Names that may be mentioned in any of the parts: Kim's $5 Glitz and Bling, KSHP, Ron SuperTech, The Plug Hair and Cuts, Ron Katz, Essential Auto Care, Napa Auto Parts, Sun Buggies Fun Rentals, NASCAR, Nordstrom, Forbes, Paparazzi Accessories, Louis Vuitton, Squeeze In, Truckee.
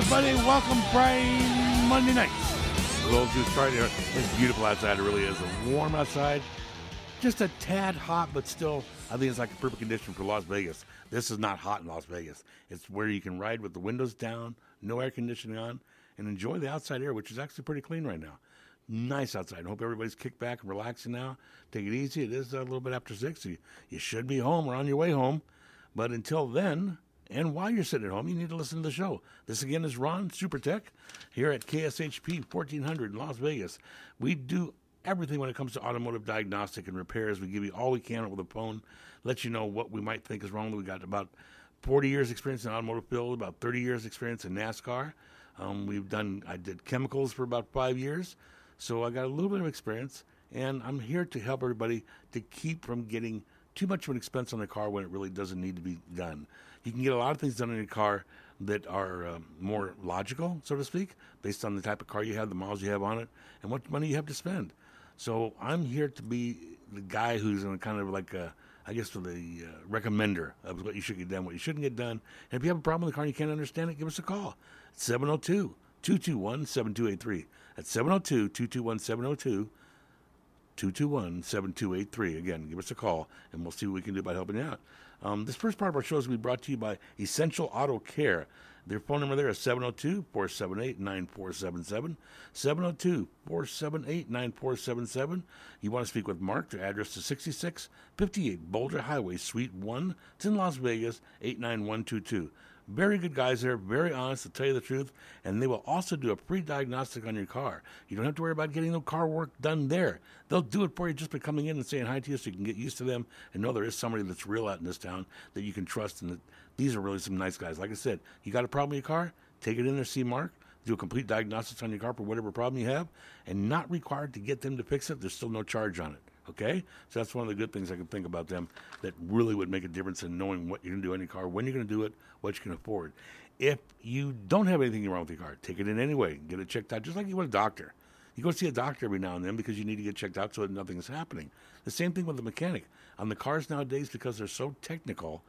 everybody. Welcome Friday, Monday night. Well, just trying to, it's beautiful outside. It really is. It's warm outside. Just a tad hot, but still, I think it's like the perfect condition for Las Vegas. This is not hot in Las Vegas. It's where you can ride with the windows down, no air conditioning on, and enjoy the outside air, which is actually pretty clean right now. Nice outside. I hope everybody's kicked back and relaxing now. Take it easy. It is a little bit after 6. You should be home or on your way home. But until then, and while you're sitting at home, you need to listen to the show. This again is Ron SuperTech here at KSHP 1400 in Las Vegas. We do everything when it comes to automotive diagnostic and repairs. We give you all we can over the phone, let you know what we might think is wrong. We've got about 40 years experience in automotive field, about 30 years experience in NASCAR. I did chemicals for about 5 years. So I got a little bit of experience, and I'm here to help everybody to keep from getting too much of an expense on their car when it really doesn't need to be done. You can get a lot of things done in your car that are more logical, so to speak, based on the type of car you have, the miles you have on it, and what money you have to spend. So I'm here to be the guy who's kind of like a, I guess, the recommender of what you should get done, what you shouldn't get done. And if you have a problem with the car and you can't understand it, give us a call. It's 702-221-7283. That's 702-221-702. 221-7283. Again, give us a call, and we'll see what we can do about helping you out. This first part of our show is going to be brought to you by Essential Auto Care. Their phone number there is 702-478-9477. 702-478-9477. You want to speak with Mark, their address is 6658 Boulder Highway, Suite 1. It's in Las Vegas, 89122. Very good guys there, very honest, to tell you the truth, and they will also do a free diagnostic on your car. You don't have to worry about getting the car work done there. They'll do it for you just by coming in and saying hi to you, so you can get used to them and know there is somebody that's real out in this town that you can trust, and that these are really some nice guys. Like I said, you got a problem with your car, take it in there, see Mark, do a complete diagnostics on your car for whatever problem you have, and not required to get them to fix it. There's still no charge on it. Okay, so that's one of the good things I can think about them that really would make a difference in knowing what you're going to do in your car, when you're going to do it, what you can afford. If you don't have anything wrong with your car, take it in anyway. Get it checked out, just like you would a doctor. You go see a doctor every now and then because you need to get checked out so that nothing is happening. The same thing with the mechanic. On the cars nowadays, because they're so technical,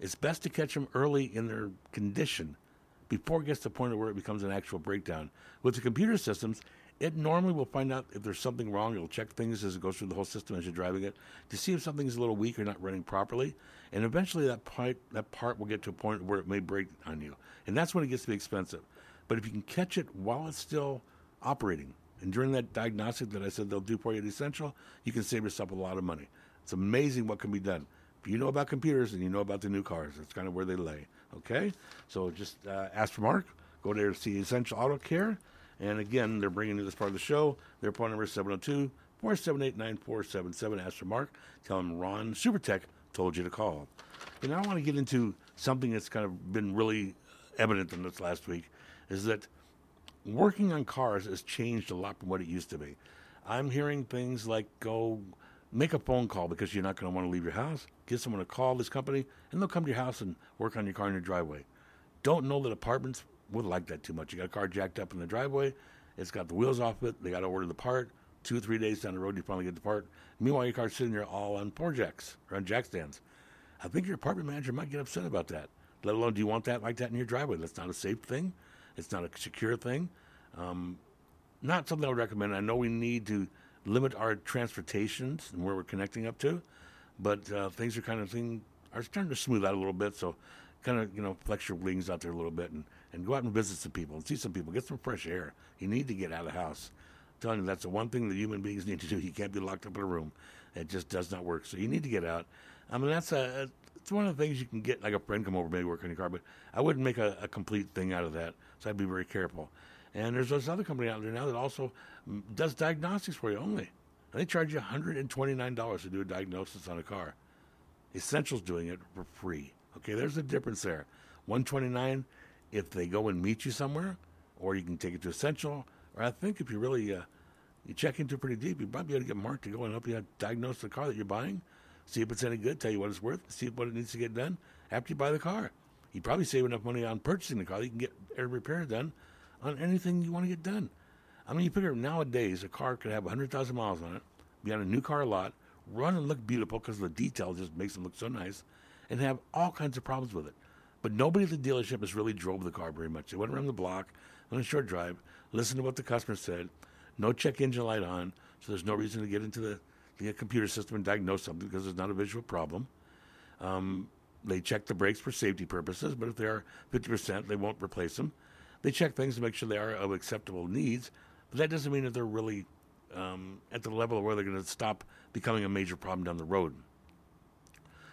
it's best to catch them early in their condition before it gets to the point where it becomes an actual breakdown. With the computer systems, it normally will find out if there's something wrong. It'll check things as it goes through the whole system as you're driving it to see if something's a little weak or not running properly. And eventually that part will get to a point where it may break on you. And that's when it gets to be expensive. But if you can catch it while it's still operating, and during that diagnostic that I said they'll do for you at Essential, you can save yourself a lot of money. It's amazing what can be done. If you know about computers and you know about the new cars, that's kind of where they lay. Okay? So just ask for Mark. Go there to see Essential Auto Care. And again, they're bringing you this part of the show. Their phone number is 702-478-9477. Ask for Mark. Tell them Ron SuperTech told you to call. And I want to get into something that's kind of been really evident in this last week, is that working on cars has changed a lot from what it used to be. I'm hearing things like, go make a phone call because you're not going to want to leave your house. Get someone to call this company, and they'll come to your house and work on your car in your driveway. Don't know that apartments would like that too much. You got a car jacked up in the driveway, it's got the wheels off it, they got to order the part. 2 or 3 days down the road, you finally get the part. Meanwhile, your car's sitting there all on floor jacks or on jack stands. I think your apartment manager might get upset about that. Let alone, do you want that like that in your driveway? That's not a safe thing. It's not a secure thing. Not something I would recommend. I know we need to limit our transportations and where we're connecting up to, but things are starting to smooth out a little bit. So kind of, flex your wings out there a little bit and go out and visit some people and see some people. Get some fresh air. You need to get out of the house. I'm telling you, that's the one thing that human beings need to do. You can't be locked up in a room. It just does not work. So you need to get out. I mean, it's one of the things you can get, like a friend come over, maybe work on your car, but I wouldn't make a complete thing out of that. So I'd be very careful. And there's this other company out there now that also does diagnostics for you only. And they charge you $129 to do a diagnosis on a car. Essential's doing it for free. Okay, there's a difference there. $129 if they go and meet you somewhere, or you can take it to Essential, or I think if you really you check into it pretty deep, you might be able to get Mark to go and help you diagnose the car that you're buying, see if it's any good, tell you what it's worth, see what it needs to get done after you buy the car. You probably save enough money on purchasing the car that you can get a repair done on anything you want to get done. I mean, you figure nowadays a car could have 100,000 miles on it, be on a new car lot, run and look beautiful because the detail just makes them look so nice, and have all kinds of problems with it. But nobody at the dealership has really drove the car very much. They went around the block on a short drive, listened to what the customer said, no check engine light on, so there's no reason to get into the computer system and diagnose something because there's not a visual problem. They check the brakes for safety purposes, but if they are 50%, they won't replace them. They check things to make sure they are of acceptable needs, but that doesn't mean that they're really at the level where they're going to stop becoming a major problem down the road.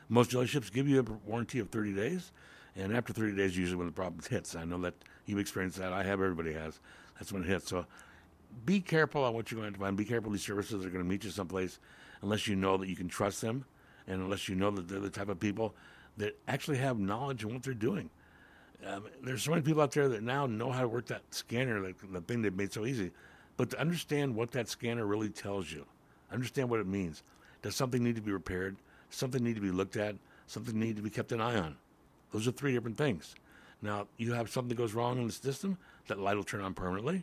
Most dealerships give you a warranty of 30 days, and after 30 days, usually when the problem hits. I know that you've experienced that. I have. Everybody has. That's when it hits. So be careful on what you're going to find. Be careful these services are going to meet you someplace unless you know that you can trust them and unless you know that they're the type of people that actually have knowledge of what they're doing. There's so many people out there that now know how to work that scanner, the thing they've made so easy. But to understand what that scanner really tells you, understand what it means. Does something need to be repaired? Something need to be looked at? Something need to be kept an eye on? Those are three different things. Now, you have something that goes wrong in the system, that light will turn on permanently.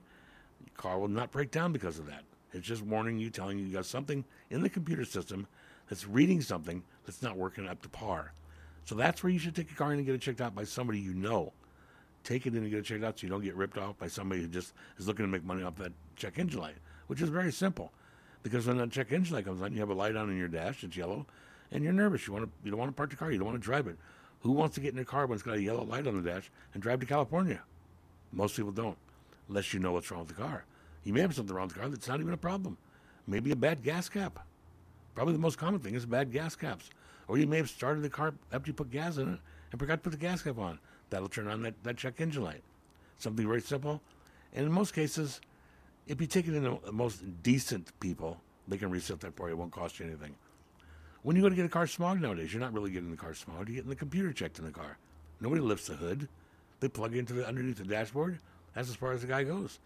Your car will not break down because of that. It's just warning you, telling you got something in the computer system that's reading something that's not working up to par. So that's where you should take a car in and get it checked out by somebody you know. Take it in and get it checked out so you don't get ripped off by somebody who just is looking to make money off that check engine light, which is very simple. Because when that check engine light comes on, you have a light on in your dash, it's yellow, and you're nervous. You don't want to park the car. You don't want to drive it. Who wants to get in a car when it's got a yellow light on the dash and drive to California? Most people don't, unless you know what's wrong with the car. You may have something wrong with the car that's not even a problem. Maybe a bad gas cap. Probably the most common thing is bad gas caps. Or you may have started the car after you put gas in it and forgot to put the gas cap on. That'll turn on that check engine light. Something very simple. And in most cases, if you take it in the most decent people, they can reset that for you. It won't cost you anything. When you go to get a car smog nowadays, you're not really getting the car smog. You're getting the computer checked in the car. Nobody lifts the hood. They plug into underneath the dashboard. That's as far as the guy goes.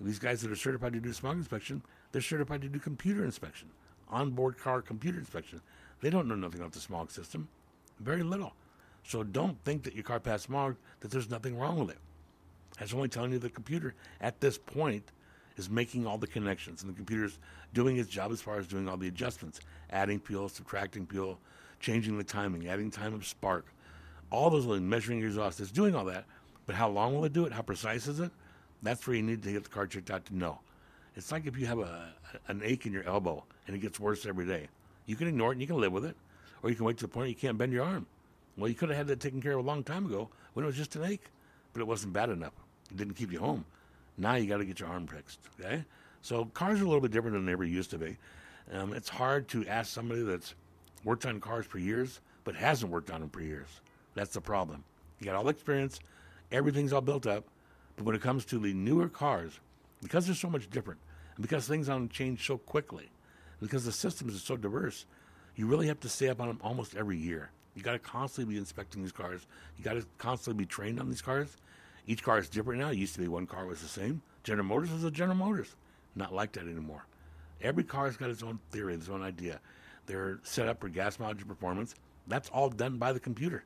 And these guys that are certified to do smog inspection, they're certified to do computer inspection, onboard car computer inspection. They don't know nothing about the smog system, very little. So don't think that your car passed smog, that there's nothing wrong with it. That's only telling you the computer at this point is making all the connections, and the computer's doing its job as far as doing all the adjustments, adding fuel, subtracting fuel, changing the timing, adding time of spark, all those little measuring your exhaust. It's doing all that, but how long will it do it? How precise is it? That's where you need to get the car checked out to know. It's like if you have an ache in your elbow and it gets worse every day. You can ignore it and you can live with it, or you can wait to the point you can't bend your arm. Well, you could have had that taken care of a long time ago when it was just an ache, but it wasn't bad enough. It didn't keep you home. Now you got to get your arm fixed, okay? So cars are a little bit different than they ever used to be. It's hard to ask somebody that's worked on cars for years but hasn't worked on them for years. That's the problem. You got all the experience, everything's all built up, but when it comes to the newer cars, because they're so much different, and because things don't change so quickly, because the systems are so diverse, you really have to stay up on them almost every year. You got to constantly be inspecting these cars. You got to constantly be trained on these cars. Each car is different now. It used to be one car was the same. General Motors was a General Motors. Not like that anymore. Every car's got its own theory, its own idea. They're set up for gas mileage and performance. That's all done by the computer.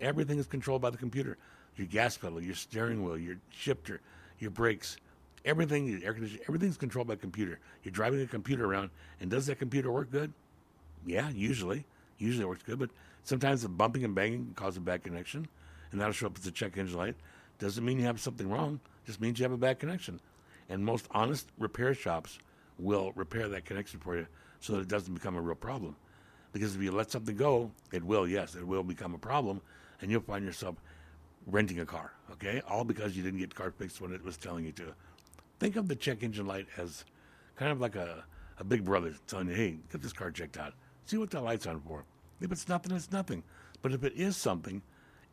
Everything is controlled by the computer. Your gas pedal, your steering wheel, your shifter, your brakes. Everything, your air conditioning, everything's controlled by computer. You're driving a computer around, and does that computer work good? Yeah, usually. Usually it works good, but sometimes the bumping and banging can cause a bad connection, and that'll show up as a check engine light. Doesn't mean you have something wrong, just means you have a bad connection. And most honest repair shops will repair that connection for you so that it doesn't become a real problem. Because if you let something go, it will, yes, it will become a problem, and you'll find yourself renting a car, okay? All because you didn't get the car fixed when it was telling you to. Think of the check engine light as kind of like a big brother telling you, hey, get this car checked out. See what that light's on for. If it's nothing, it's nothing. But if it is something,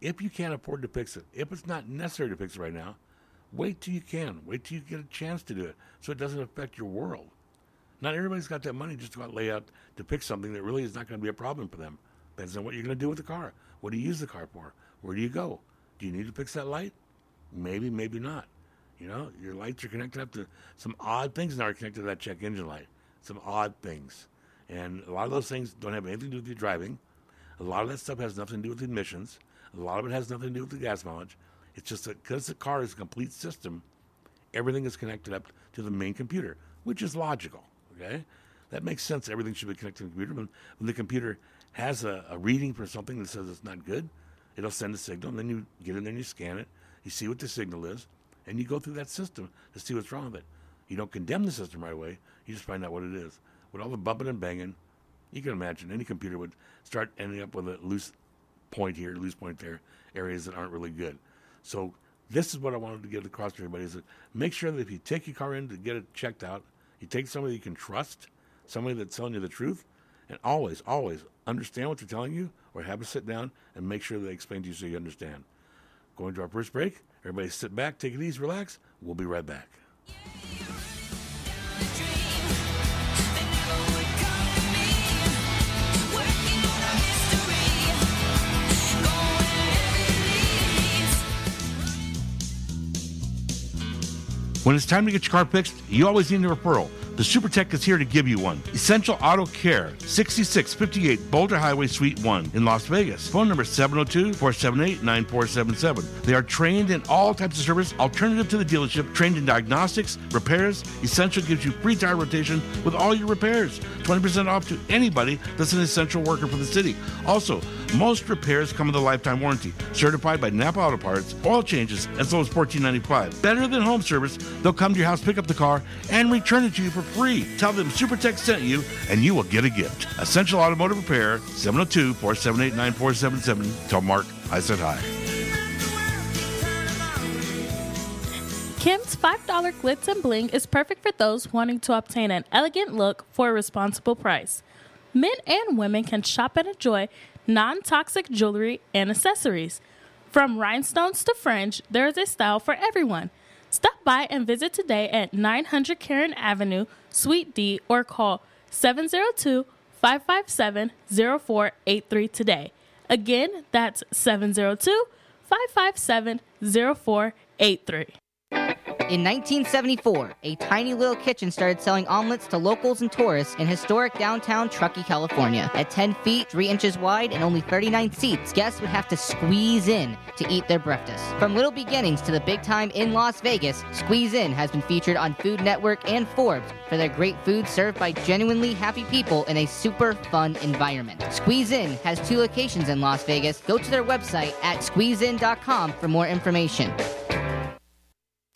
if you can't afford to fix it, if it's not necessary to fix it right now, wait till you can. Wait till you get a chance to do it so it doesn't affect your world. Not everybody's got that money just to go out and lay out to fix something that really is not going to be a problem for them. Depends on what you're going to do with the car. What do you use the car for? Where do you go? Do you need to fix that light? Maybe, maybe not. You know, your lights are connected up to some odd things now are connected to that check engine light. Some odd things. And a lot of those things don't have anything to do with your driving. A lot of that stuff has nothing to do with the emissions. A lot of it has nothing to do with the gas mileage. It's just that because the car is a complete system, everything is connected up to the main computer, which is logical, okay? That makes sense. Everything should be connected to the computer. When the computer has a reading for something that says it's not good, It'll send a signal, and then you get in there and you scan it. You see what the signal is, and you go through that system to see what's wrong with it. You don't condemn the system right away. You just find out what it is. With all the bumping and banging, you can imagine any computer would start ending up with a loose point here, loose point there, areas that aren't really good. So this is what I wanted to get across to everybody is that make sure that if you take your car in to get it checked out, you take somebody you can trust, somebody that's telling you the truth, and always, always understand what they're telling you or have them sit down and make sure they explain to you so you understand. Going to our first break. Everybody sit back, take it easy, relax. We'll be right back. When it's time to get your car fixed, you always need a referral. The SuperTech is here to give you one. Essential Auto Care, 6658 Boulder Highway, Suite 1 in Las Vegas. Phone number 702-478-9477. They are trained in all types of service, alternative to the dealership, trained in diagnostics, repairs. Essential gives you free tire rotation with all your repairs. 20% off to anybody that's an essential worker for the city. Also, most repairs come with a lifetime warranty, certified by Napa Auto Parts, oil changes as low as $14.95. Better than home service, they'll come to your house, pick up the car, and return it to you for free. Tell them SuperTech sent you, and you will get a gift. Essential Automotive Repair, 702-478-9477. Tell Mark I said hi. Kim's $5 Glitz and Bling is perfect for those wanting to obtain an elegant look for a responsible price. Men and women can shop and enjoy non-toxic jewelry and accessories. From rhinestones to fringe, there is a style for everyone. Stop by and visit today at 900 Karen Avenue, Suite D, or call 702-557-0483 today. Again, that's 702-557-0483. In 1974, a tiny little kitchen started selling omelets to locals and tourists in historic downtown Truckee, California. At 10 feet, 3 inches wide, and only 39 seats, guests would have to squeeze in to eat their breakfast. From little beginnings to the big time in Las Vegas, Squeeze In has been featured on Food Network and Forbes for their great food served by genuinely happy people in a super fun environment. Squeeze In has 2 locations in Las Vegas. Go to their website at squeezein.com for more information.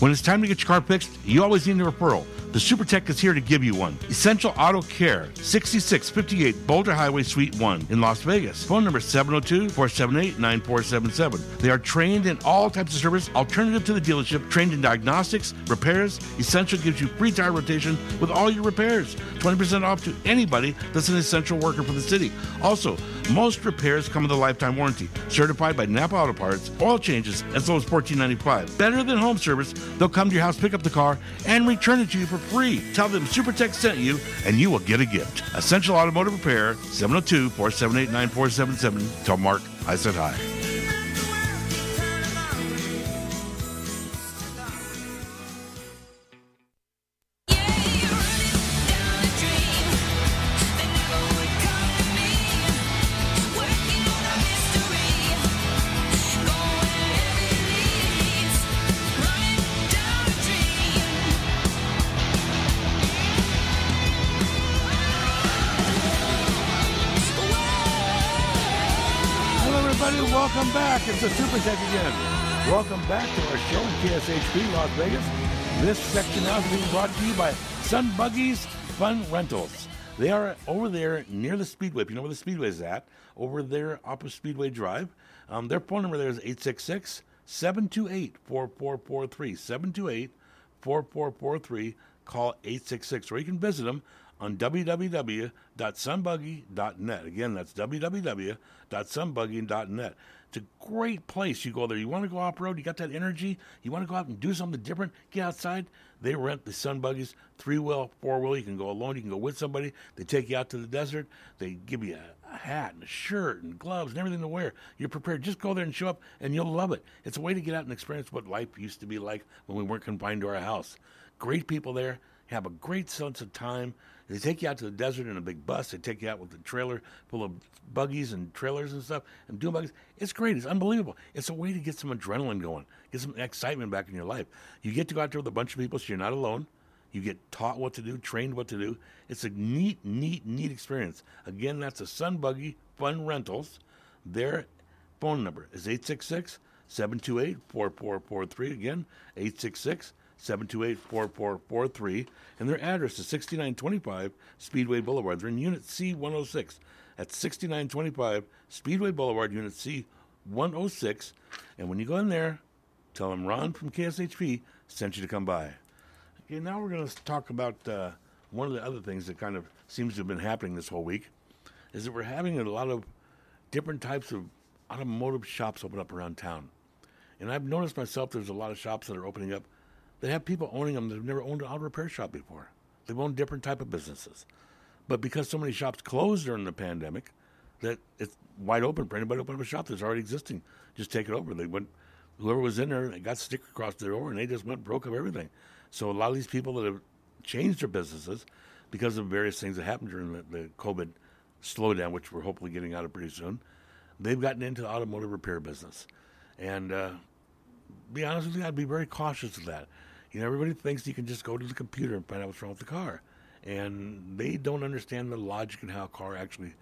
When it's time to get your car fixed, you always need a referral. The SuperTech is here to give you one. Essential Auto Care, 6658 Boulder Highway, Suite 1 in Las Vegas. Phone number 702-478-9477. They are trained in all types of service, alternative to the dealership, trained in diagnostics, repairs. Essential gives you free tire rotation with all your repairs. 20% off to anybody that's an essential worker for the city. Also, most repairs come with a lifetime warranty, certified by Napa Auto Parts, oil changes as low as $14.95. Better than home service, they'll come to your house, pick up the car, and return it to you for free. Tell them SuperTech sent you, and you will get a gift. Essential Automotive Repair, 702-478-9477. Tell Mark I said hi. Welcome back to our show in KSHP Las Vegas. This section now is being brought to you by Sun Buggies Fun Rentals. They are over there near the Speedway. If you know where the Speedway is at, over there off of Speedway Drive. Their phone number there is 866-728-4443. 728-4443. Call 866, or you can visit them on www.sunbuggy.net. Again, that's www.sunbuggy.net. It's a great place. You go there. You want to go off-road. You got that energy. You want to go out and do something different. Get outside. They rent the Sun Buggies, 3-wheel, 4-wheel. You can go alone. You can go with somebody. They take you out to the desert. They give you a hat and a shirt and gloves and everything to wear. You're prepared. Just go there and show up, and you'll love it. It's a way to get out and experience what life used to be like when we weren't confined to our house. Great people there. Have a great sense of time. They take you out to the desert in a big bus. They take you out with a trailer full of buggies and trailers and stuff and dune buggies. It's great. It's unbelievable. It's a way to get some adrenaline going, get some excitement back in your life. You get to go out there with a bunch of people, so you're not alone. You get taught what to do, trained what to do. It's a neat experience. Again, that's the Sun Buggy Fun Rentals. Their phone number is 866-728-4443. Again, 866-728-4443, and their address is 6925 Speedway Boulevard. They're in Unit C-106. That's 6925 Speedway Boulevard, Unit C-106. And when you go in there, tell them Ron from KSHP sent you to come by. Okay, now we're going to talk about one of the other things that kind of seems to have been happening this whole week, is that we're having a lot of different types of automotive shops open up around town. And I've noticed myself there's a lot of shops that are opening up. They have people owning them that have never owned an auto repair shop before. They've owned different type of businesses. But because so many shops closed during the pandemic, that it's wide open for anybody to open up a shop that's already existing. Just take it over. They went, whoever was in there, they got sticker across the door, and they just went broke up everything. So a lot of these people that have changed their businesses because of various things that happened during the COVID slowdown, which we're hopefully getting out of pretty soon, they've gotten into the automotive repair business. And be honest with you, I'd be very cautious of that. You know, everybody thinks you can just go to the computer and find out what's wrong with the car. And they don't understand the logic and how a car actually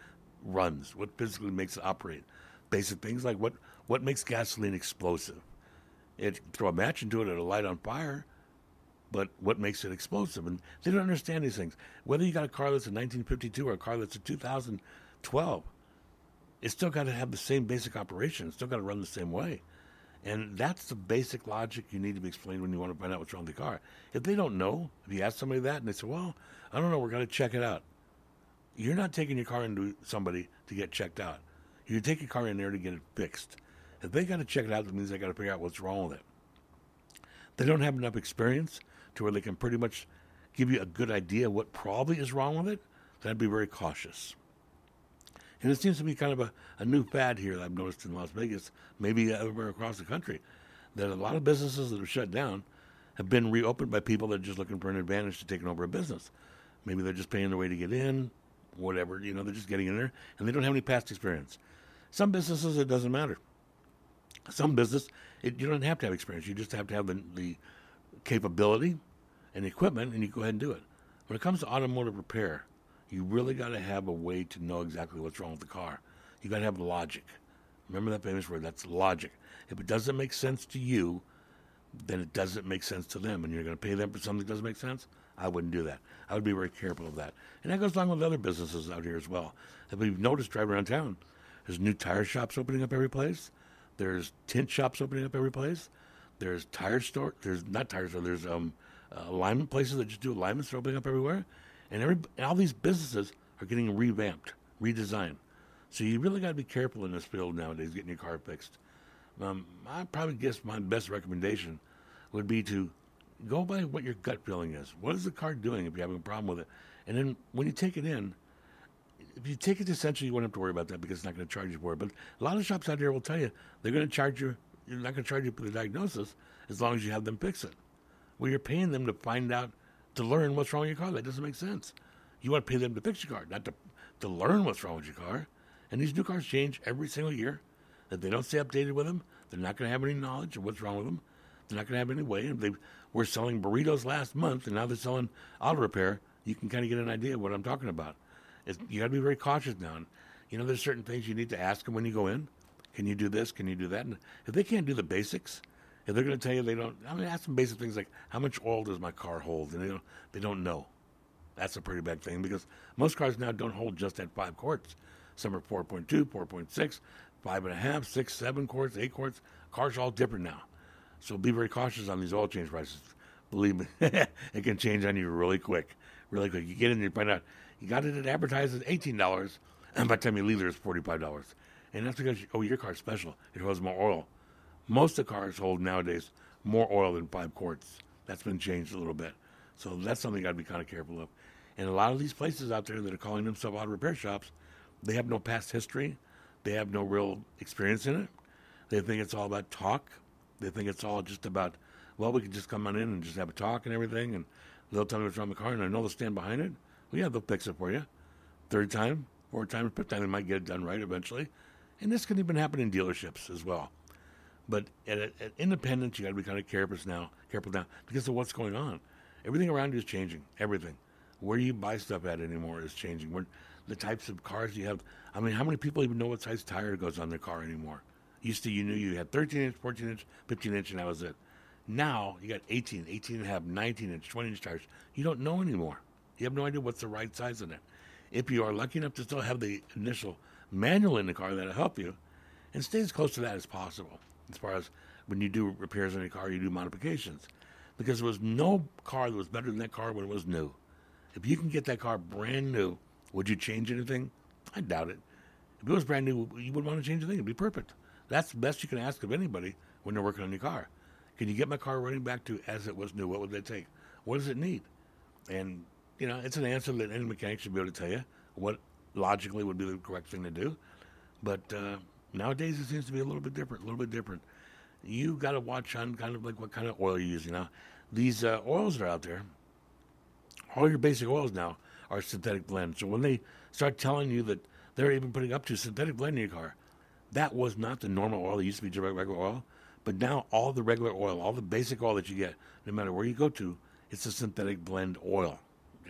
runs, what physically makes it operate. Basic things like what makes gasoline explosive. It can throw a match into it, it'll light on fire, but what makes it explosive? And they don't understand these things. Whether you got a car that's a 1952 or a car that's a 2012, it's still got to have the same basic operation. It's still got to run the same way. And that's the basic logic you need to be explained when you want to find out what's wrong with the car. If they don't know, if you ask somebody that and they say, well, I don't know, we're going to check it out. You're not taking your car into somebody to get checked out. You take your car in there to get it fixed. If they got to check it out, that means they got to figure out what's wrong with it. They don't have enough experience to where they can pretty much give you a good idea of what probably is wrong with it. Then I'd be very cautious. And it seems to be kind of a new fad here that I've noticed in Las Vegas, maybe everywhere across the country, that a lot of businesses that have shut down have been reopened by people that are just looking for an advantage to taking over a business. Maybe they're just paying their way to get in, whatever, you know, they're just getting in there, and they don't have any past experience. Some businesses, it doesn't matter. Some business, you don't have to have experience. You just have to have the capability and equipment, and you go ahead and do it. When it comes to automotive repair, you really got to have a way to know exactly what's wrong with the car. You got to have logic. Remember that famous word, that's logic. If it doesn't make sense to you, then it doesn't make sense to them, and you're going to pay them for something that doesn't make sense? I wouldn't do that. I would be very careful of that. And that goes along with other businesses out here as well. If you've noticed driving around town, there's new tire shops opening up every place. There's tint shops opening up every place. There's tire store. There's not tire store. There's alignment places that just do alignments that are opening up everywhere. And all these businesses are getting revamped, redesigned. So you really got to be careful in this field nowadays, getting your car fixed. I probably guess my best recommendation would be to go by what your gut feeling is. What is the car doing if you're having a problem with it? And then when you take it in, if you take it to Essential, you won't have to worry about that because it's not going to charge you for it. But a lot of shops out there will tell you they're going to charge you. They're not going to charge you for the diagnosis as long as you have them fix it. Well, you're paying them to find out, to learn what's wrong with your car. That doesn't make sense. You want to pay them to fix your car, not to learn what's wrong with your car. And these new cars change every single year. If they don't stay updated with them, they're not going to have any knowledge of what's wrong with them. They're not going to have any way. If they were selling burritos last month, and now they're selling auto repair, you can kind of get an idea of what I'm talking about. You got to be very cautious now. And, you know, there's certain things you need to ask them when you go in. Can you do this? Can you do that? And if they can't do the basics, if they're going to tell you they don't, I mean, ask them basic things like, how much oil does my car hold? And they don't know. That's a pretty big thing because most cars now don't hold just at 5 quarts. Some are 4.2, 4.6, 5.5, 6, 7 quarts, 8 quarts. Cars are all different now. So be very cautious on these oil change prices. Believe me, it can change on you really quick. Really quick. You get in there, you find out you got it advertised as $18, and by the time you leave there, it's $45. And that's because, your car's special. It holds more oil. Most of the cars hold nowadays more oil than 5 quarts. That's been changed a little bit. So that's something you got to be kind of careful of. And a lot of these places out there that are calling themselves auto repair shops, they have no past history. They have no real experience in it. They think it's all about talk. They think it's all just about, well, we could just come on in and just have a talk and everything, and they'll tell me what's wrong with the car, and I know they'll stand behind it. Well, yeah, they'll fix it for you. Third time, fourth time, fifth time, they might get it done right eventually. And this can even happen in dealerships as well. But at independence, you got to be kind of careful now because of what's going on. Everything around you is changing. Everything. Where you buy stuff at anymore is changing. The types of cars you have. I mean, how many people even know what size tire goes on their car anymore? Used to, you knew you had 13-inch, 14-inch, 15-inch, and that was it. Now, you got 18, 18.5, 19-inch, 20-inch tires. You don't know anymore. You have no idea what's the right size in it. If you are lucky enough to still have the initial manual in the car, that'll help you. And stay as close to that as possible. As far as when you do repairs on a car, you do modifications. Because there was no car that was better than that car when it was new. If you can get that car brand new, would you change anything? I doubt it. If it was brand new, you wouldn't want to change anything. It'd be perfect. That's the best you can ask of anybody when they're working on your car. Can you get my car running back to as it was new? What would that take? What does it need? And, it's an answer that any mechanic should be able to tell you what logically would be the correct thing to do. But nowadays it seems to be a little bit different. You got to watch on kind of like what kind of oil you're using now. These oils that are out there, all your basic oils now are synthetic blends. So when they start telling you that they're even putting up to synthetic blend in your car, that was not the normal oil. It used to be just regular oil. But now all the regular oil, all the basic oil that you get, no matter where you go to, it's a synthetic blend oil.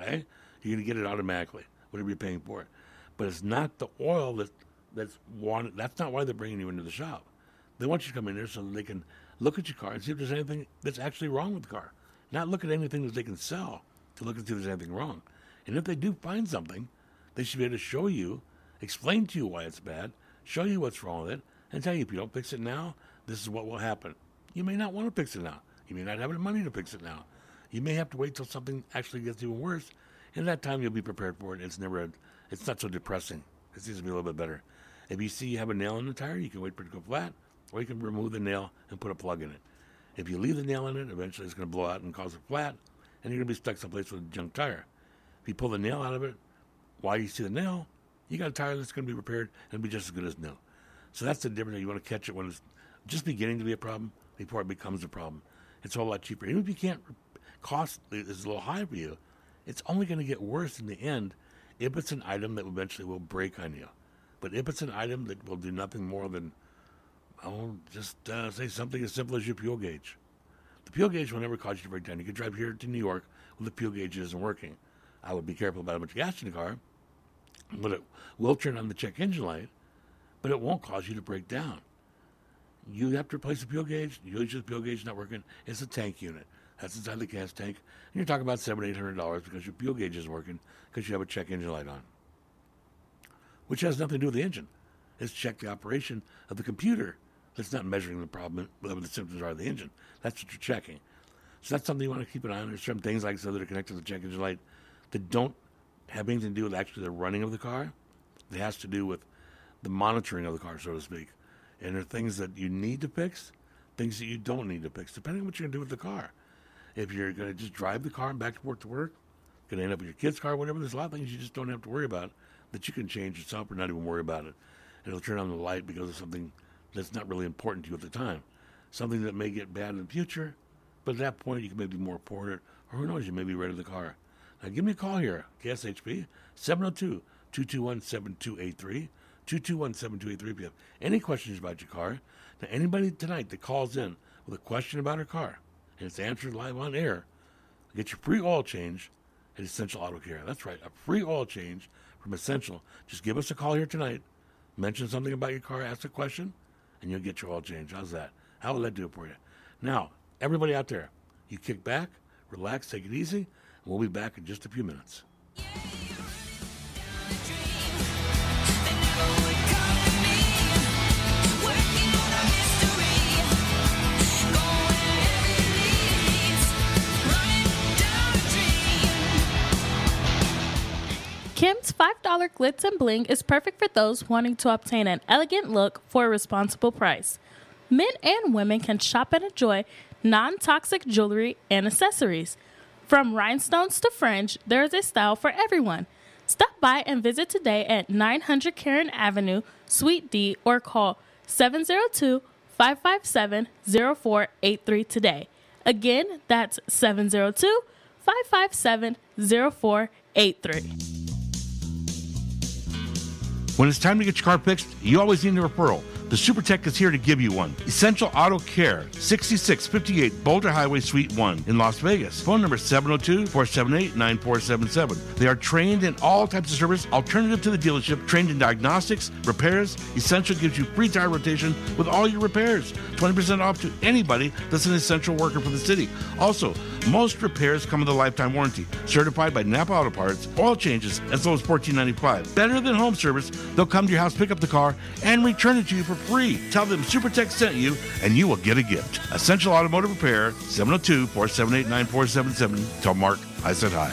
Okay? You're going to get it automatically, whatever you're paying for it. But it's not the oil that's wanted. That's not why they're bringing you into the shop. They want you to come in there so that they can look at your car and see if there's anything that's actually wrong with the car. Not look at anything that they can sell to look and see if there's anything wrong. And if they do find something, they should be able to show you, explain to you why it's bad, show you what's wrong with it, and tell you if you don't fix it now, this is what will happen. You may not want to fix it now. You may not have the money to fix it now. You may have to wait till something actually gets even worse, and at that time you'll be prepared for it. It's not so depressing. It seems to be a little bit better. If you see you have a nail in the tire, you can wait for it to go flat, or you can remove the nail and put a plug in it. If you leave the nail in it, eventually it's going to blow out and cause a flat, and you're going to be stuck someplace with a junk tire. If you pull the nail out of it, while you see the nail, you got a tire that's going to be repaired and be just as good as new. So that's the difference. You want to catch it when it's just beginning to be a problem before it becomes a problem. It's a whole lot cheaper. Even if you can't, cost is a little high for you, it's only going to get worse in the end if it's an item that eventually will break on you. But if it's an item that will do nothing more than, say something as simple as your fuel gauge. The fuel gauge will never cause you to break down. You could drive here to New York when the fuel gauge isn't working. I would be careful about how much gas in the car, but it will turn on the check engine light, but it won't cause you to break down. You have to replace the fuel gauge. Usually the fuel gauge is not working. It's a tank unit. That's inside the gas tank. And you're talking about $700, $800 because your fuel gauge is working because you have a check engine light on, which has nothing to do with the engine. It's check the operation of the computer. That's not measuring the problem, whatever the symptoms are of the engine. That's what you're checking. So that's something you want to keep an eye on. There's certain things like so that are connected to the check engine light that don't have anything to do with actually the running of the car. It has to do with the monitoring of the car, so to speak. And there are things that you need to fix, things that you don't need to fix, depending on what you're going to do with the car. If you're going to just drive the car and back and forth to work, going to end up with your kid's car, whatever, there's a lot of things you just don't have to worry about that you can change yourself or not even worry about it. It'll turn on the light because of something that's not really important to you at the time. Something that may get bad in the future, but at that point you can maybe be more important, or who knows, you may be ready to the car. Now give me a call here, KSHP, 702-221-7283, 221-7283 if you have any questions about your car. Now anybody tonight that calls in with a question about her car, and it's answered live on air, get your free oil change at Essential Auto Care. That's right, a free oil change from Essential. Just give us a call here tonight, mention something about your car, ask a question, and you'll get your oil change. How's that? How will that do it for you? Now, everybody out there, you kick back, relax, take it easy, and we'll be back in just a few minutes. Kim's $5 Glitz and Bling is perfect for those wanting to obtain an elegant look for a responsible price. Men and women can shop and enjoy non-toxic jewelry and accessories. From rhinestones to fringe, there is a style for everyone. Stop by and visit today at 900 Karen Avenue, Suite D, or call 702-557-0483 today. Again, that's 702-557-0483. When it's time to get your car fixed, you always need a referral. The SuperTech is here to give you one. Essential Auto Care, 6658 Boulder Highway, Suite 1 in Las Vegas. Phone number 702-478-9477. They are trained in all types of service, alternative to the dealership, trained in diagnostics, repairs. Essential gives you free tire rotation with all your repairs. 20% off to anybody that's an essential worker for the city. Also, most repairs come with a lifetime warranty. Certified by Napa Auto Parts, oil changes as low as $14.95. Better than home service, they'll come to your house, pick up the car, and return it to you for free. Tell them SuperTech sent you, and you will get a gift. Essential Automotive Repair, 702-478-9477. Tell Mark I said hi.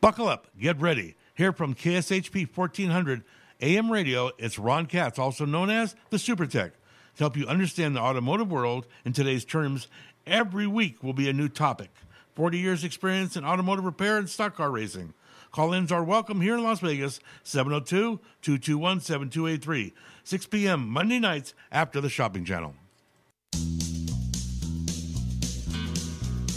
Buckle up, get ready. Here from KSHP 1400 AM Radio, it's Ron Katz, also known as the SuperTech. To help you understand the automotive world in today's terms, every week will be a new topic. 40 years experience in automotive repair and stock car racing. Call-ins are welcome here in Las Vegas, 702-221-7283, 6 p.m. Monday nights after the Shopping Channel.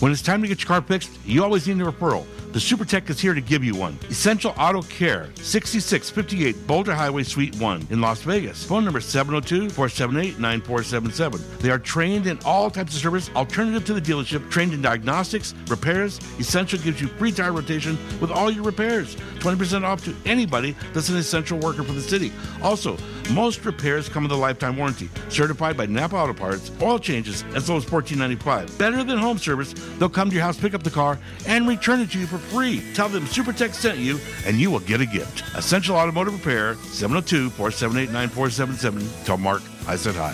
When it's time to get your car fixed, you always need a referral. The SuperTech is here to give you one. Essential Auto Care, 6658 Boulder Highway, Suite 1 in Las Vegas. Phone number 702-478-9477. They are trained in all types of service, alternative to the dealership, trained in diagnostics, repairs. Essential gives you free tire rotation with all your repairs. 20% off to anybody that's an essential worker for the city. Also, most repairs come with a lifetime warranty. Certified by Napa Auto Parts, oil changes as low as $14.95. Better than home service, they'll come to your house, pick up the car, and return it to you for free. Tell them SuperTech sent you, and you will get a gift. Essential Automotive Repair, 702-478-9477. Tell Mark I said hi.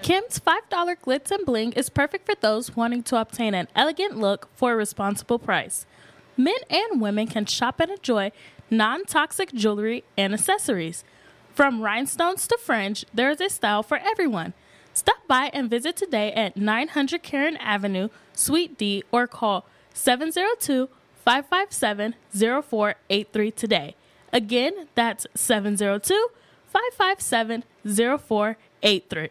Kim's $5 Glitz and Bling is perfect for those wanting to obtain an elegant look for a responsible price. Men and women can shop and enjoy non-toxic jewelry and accessories. From rhinestones to fringe, there is a style for everyone. Stop by and visit today at 900 Karen Avenue, Suite D, or call 702-557-0483 today. Again, that's 702-557-0483.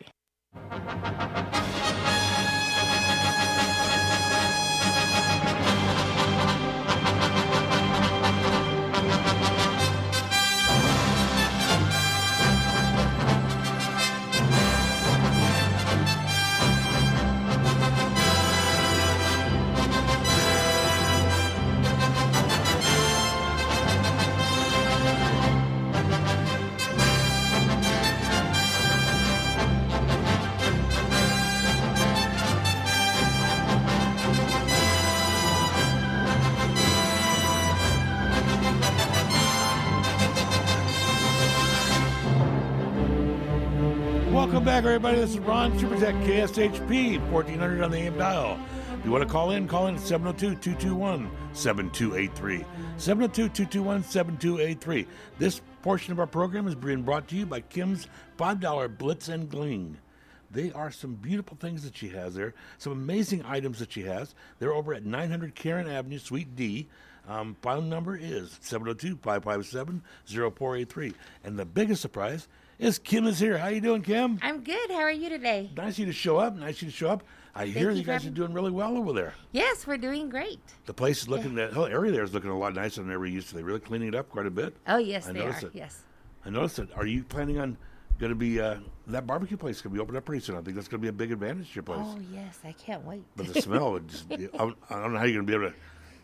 Welcome back, everybody. This is Ron SuperTech, KSHP, 1400 on the AM dial. If you want to call in at 702-221-7283. 702-221-7283. This portion of our program is being brought to you by Kim's $5 Glitz and Bling. They are some beautiful things that she has there, some amazing items that she has. They're over at 900 Karen Avenue, Suite D. Phone number is 702-557-0483. And the biggest surprise is Kim is here. How you doing, Kim? I'm good. How are you today? Nice of you to show up. I hear you guys are doing really well over there. Yes, we're doing great. The place is looking, that whole area there is looking a lot nicer than ever used to. They're really cleaning it up quite a bit. Oh, yes, they are. Yes. I noticed it. Are you planning on going to be, that barbecue place is going to be opened up pretty soon. I think that's going to be a big advantage to your place. Oh, yes. I can't wait. But the smell, would just be, I don't know how you're going to be able to.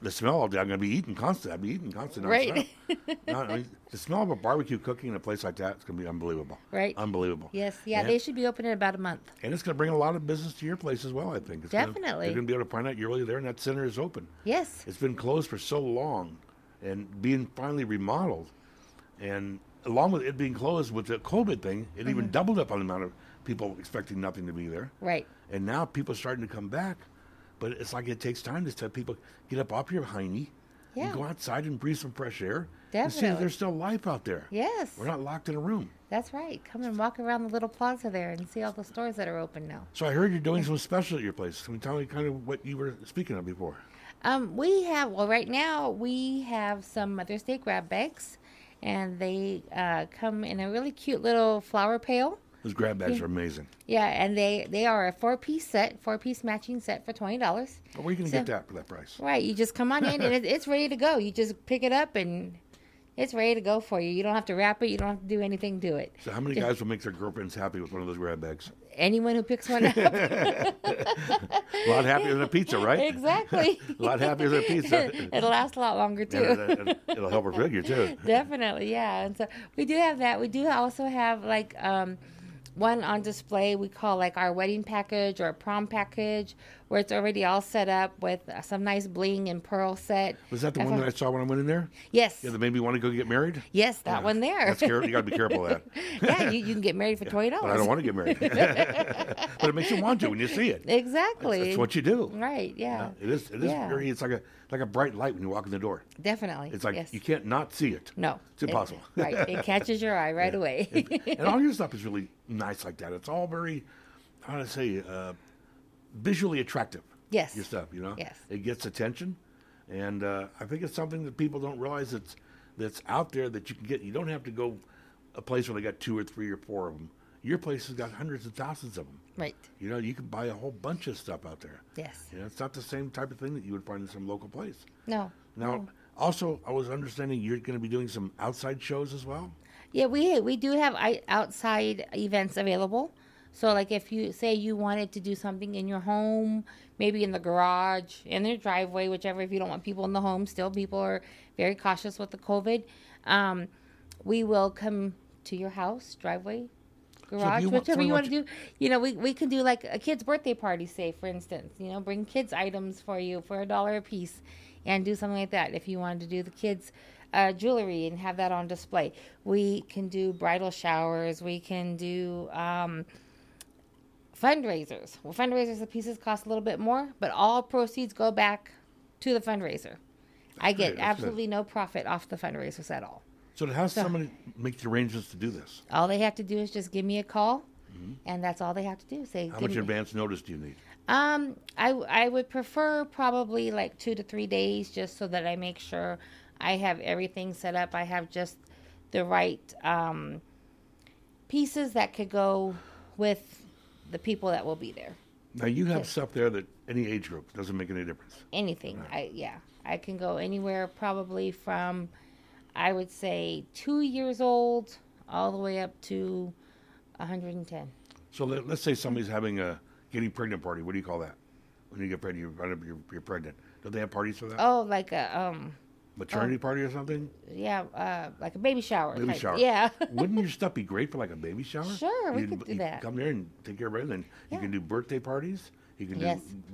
The smell all day. I'm going to be eating constant. Right. The smell of a barbecue cooking in a place like that is going to be unbelievable. Right. Unbelievable. Yes. Yeah, and they should be open in about a month. And it's going to bring a lot of business to your place as well, I think. It's definitely. You're going to be able to find out you're really there, and that center is open. Yes. It's been closed for so long, and being finally remodeled, and along with it being closed with the COVID thing, it even doubled up on the amount of people expecting nothing to be there. Right. And now people are starting to come back. But it's like it takes time to have people get up off your hiney and go outside and breathe some fresh air. Definitely. And see there's still life out there. Yes. We're not locked in a room. That's right. Come and walk around the little plaza there and see all the stores that are open now. So I heard you're doing something special at your place. Can you tell me kind of what you were speaking of before? We have, well, right now we have some Mother's Day grab bags. And they come in a really cute little flower pail. Those grab bags are amazing. Yeah, and they are a four-piece matching set for $20. But where are you going to get that for that price? Right, you just come on in, and it's ready to go. You just pick it up, and it's ready to go for you. You don't have to wrap it. You don't have to do anything to it. So how many guys will make their girlfriends happy with one of those grab bags? Anyone who picks one up. A lot happier than a pizza, right? Exactly. A lot happier than a pizza. It'll last a lot longer, too. Yeah, it'll help her figure, too. Definitely, yeah. And so we do have that. We do also have, like, one on display we call like our wedding package or prom package, where it's already all set up with some nice bling and pearl set. Was that the one that I saw when I went in there? Yes. Yeah, that made me want to go get married? Yes, that one there. That's scary. You got to be careful of that. Yeah, you can get married for $20. But I don't want to get married. But it makes you want to when you see it. Exactly. That's what you do. Right, yeah. It is very, it's like a bright light when you walk in the door. Definitely. It's like you can't not see it. No. It's impossible. Right. It catches your eye right away. And all your stuff is really nice like that. It's all very, how do I say, visually attractive. Yes. Your stuff, you know? Yes. It gets attention. And I think it's something that people don't realize that's out there that you can get. You don't have to go a place where they got 2 or 3 or 4 of them. Your place has got hundreds of thousands of them. Right. You know, you can buy a whole bunch of stuff out there. Yes. You know, it's not the same type of thing that you would find in some local place. No. Now, also, I was understanding you're going to be doing some outside shows as well? Yeah, we do have outside events available. So, like, if you say you wanted to do something in your home, maybe in the garage, in the driveway, whichever, if you don't want people in the home, still people are very cautious with the COVID. We will come to your house, driveway, garage, whichever you want to do. You know, we can do, like, a kid's birthday party, say, for instance. You know, bring kids' items for you for $1 a piece and do something like that if you wanted to do the kids' jewelry and have that on display. We can do bridal showers. We can do fundraisers. Well, fundraisers, the pieces cost a little bit more, but all proceeds go back to the fundraiser. I get absolutely no profit off the fundraisers at all. So how's somebody make the arrangements to do this? All they have to do is just give me a call, and that's all they have to do. Say, how much advance notice do you need? I would prefer probably like 2 to 3 days, just so that I make sure I have everything set up. I have just the right pieces that could go with the people that will be there. Now, you have stuff there that any age group doesn't make any difference. Anything. Right. I can go anywhere probably from, I would say, 2 years old all the way up to 110. So let's say somebody's having a getting pregnant party. What do you call that? When you get pregnant, you're pregnant. Do they have parties for that? Oh, like a... maternity party or something? Yeah, like a baby shower. Baby shower. Yeah. Wouldn't your stuff be great for like a baby shower? Sure, we could do that. Come there and take care of everything. Yeah. You can do birthday parties. You can do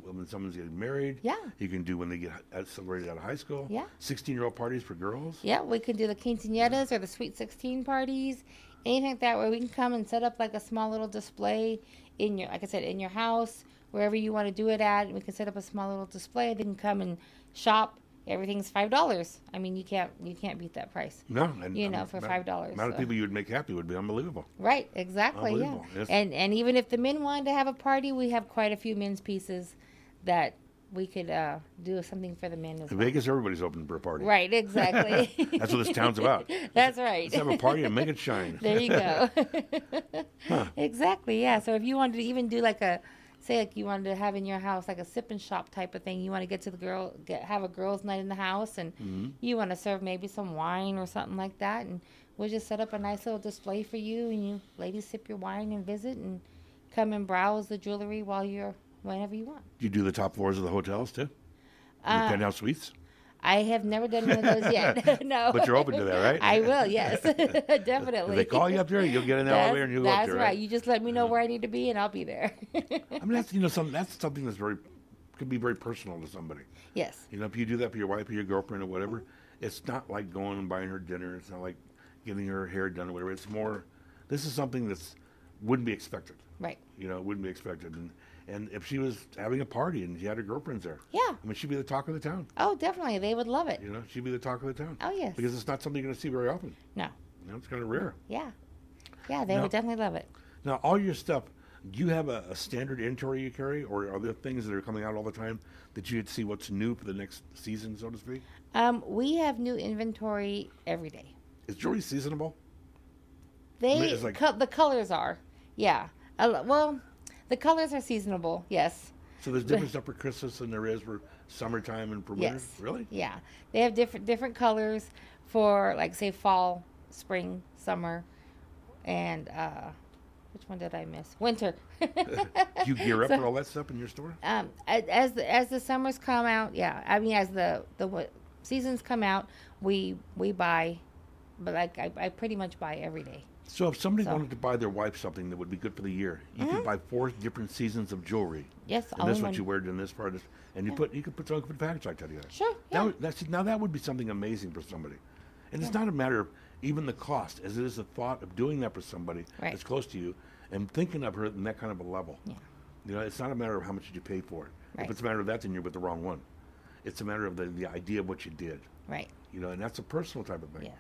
when someone's getting married. Yeah. You can do when they get separated out of high school. Yeah. 16-year-old parties for girls. Yeah, we could do the quinceañeras or the Sweet 16 parties. Anything like that where we can come and set up like a small little display in your, like I said, in your house, wherever you want to do it at. We can set up a small little display. They can come and shop. Everything's $5. I mean, you can't beat that price. No, and, you know, for $5. The amount of people you would make happy would be unbelievable. Right, exactly. Unbelievable. Yeah. Yes. And even if the men wanted to have a party, we have quite a few men's pieces that we could do something for the men as well. In Vegas, everybody's open for a party. Right, exactly. That's what this town's about. That's right. Let's have a party and make it shine. There you go. Huh. Exactly. Yeah. So if you wanted to even do like a, say like you wanted to have in your house like a sip and shop type of thing. You want to have a girls' night in the house, and you want to serve maybe some wine or something like that. And we'll just set up a nice little display for you, and you ladies sip your wine and visit, and come and browse the jewelry whenever you want. Do you do the top floors of the hotels too? The penthouse suites. I have never done one of those yet. No. But you're open to that, right? I will, yes. Definitely. If they call you up there, you'll get in the elevator and you'll go up there. That's right. You just let me know where I need to be and I'll be there. I mean, that's, that's something that's could be very personal to somebody. Yes. You know, if you do that for your wife or your girlfriend or whatever, it's not like going and buying her dinner. It's not like getting her hair done or whatever. It's more, this is something that's wouldn't be expected. Right. You know, wouldn't be expected. And if she was having a party and she had her girlfriends there, I mean, she'd be the talk of the town. Oh, definitely. They would love it. You know, she'd be the talk of the town. Oh, yes. Because it's not something you're going to see very often. No. You know, it's kind of rare. Yeah. Yeah, they would definitely love it. Now, all your stuff, do you have a standard inventory you carry, or are there things that are coming out all the time that you could see what's new for the next season, so to speak? We have new inventory every day. Is jewelry seasonable? I mean, it's like, the colors are. Yeah. Well... The colors are seasonable, yes. So there's different stuff for Christmas than there is for summertime and for winter? Yes. Really? Yeah. They have different colors for, like, say, fall, spring, summer, and which one did I miss? Winter. Do you gear up with all that stuff in your store? As the summers come out, yeah. I mean, as the seasons come out, we buy, but, like, I pretty much buy every day. So if somebody wanted to buy their wife something that would be good for the year, you could buy 4 different seasons of jewelry. Yes, and this is what you wear in this part, and you could put something in package like that together. Sure. Yeah. That would be something amazing for somebody, and it's not a matter of even the cost, as it is the thought of doing that for somebody that's close to you and thinking of her in that kind of a level. Yeah. You know, it's not a matter of how much did you pay for it. Right. If it's a matter of that, then you're with the wrong one. It's a matter of the idea of what you did. Right. You know, and that's a personal type of thing. Yes.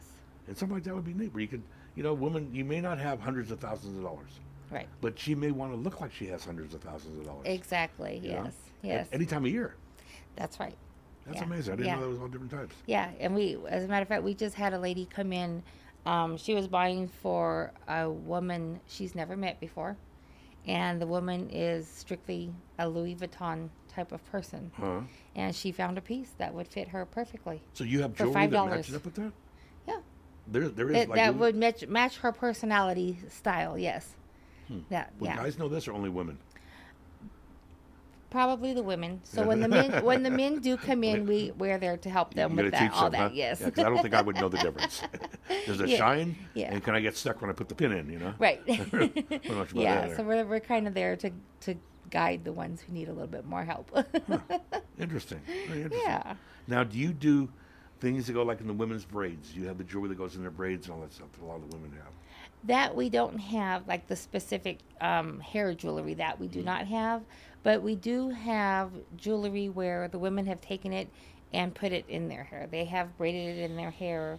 And something like that would be neat, where you could. You know, women, you may not have hundreds of thousands of dollars. Right. But she may want to look like she has hundreds of thousands of dollars. Exactly, yes. At any time of year. That's right. That's amazing. I didn't know that was all different types. Yeah, and we, as a matter of fact, we just had a lady come in. She was buying for a woman she's never met before. And the woman is strictly a Louis Vuitton type of person. Huh. And she found a piece that would fit her perfectly. So you have jewelry that matches up with that? Yeah. There is like that would match her personality style, yes. Would guys know this or only women? Probably the women. So when the men do come in, we're there to help them with that, all that, yes. Because I don't think I would know the difference. There's a shine, and can I get stuck when I put the pin in, you know? Right. So we're kind of there to guide the ones who need a little bit more help. Interesting. Very interesting. Yeah. Now, do you do... things that go like in the women's braids? You have the jewelry that goes in their braids and all that stuff that a lot of the women have. That we don't have, like the specific hair jewelry that we do not have. But we do have jewelry where the women have taken it and put it in their hair. They have braided it in their hair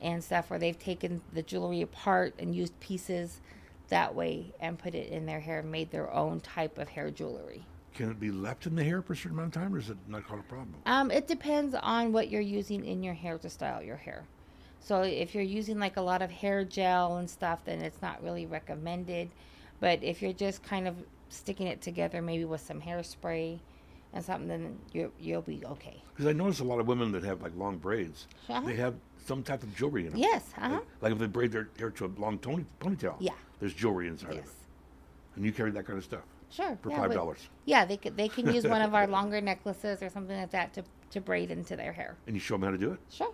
and stuff, where they've taken the jewelry apart and used pieces that way and put it in their hair and made their own type of hair jewelry. Can it be left in the hair for a certain amount of time, or is it not called a problem? It depends on what you're using in your hair to style your hair. So if you're using like a lot of hair gel and stuff, then it's not really recommended. But if you're just kind of sticking it together, maybe with some hairspray and something, then you'll be okay. Because I notice a lot of women that have like long braids, they have some type of jewelry in them. Yes. Like if they braid their hair to a long ponytail, there's jewelry inside of it. And you carry that kind of stuff. Sure. For $5. Yeah, they can use one of our longer necklaces or something like that to braid into their hair. And you show them how to do it? Sure.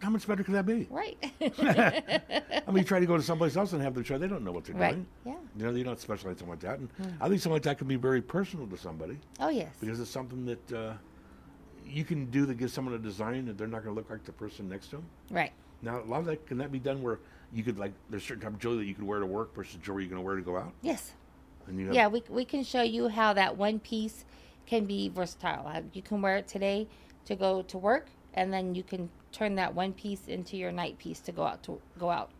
How much better could that be? Right. I mean, you try to go to someplace else and have them try. They don't know what they're doing. Right, yeah. You know, they're not specialized in something like that. And I think something like that can be very personal to somebody. Oh, yes. Because it's something that you can do that gives someone a design that they're not going to look like the person next to them. Right. Now, a lot of that, can that be done where you could, like, there's certain type of jewelry that you can wear to work versus jewelry you're going to wear to go out? Yes. And you know, yeah, we can show you how that one piece can be versatile. You can wear it today to go to work, and then you can turn that one piece into your night piece to go out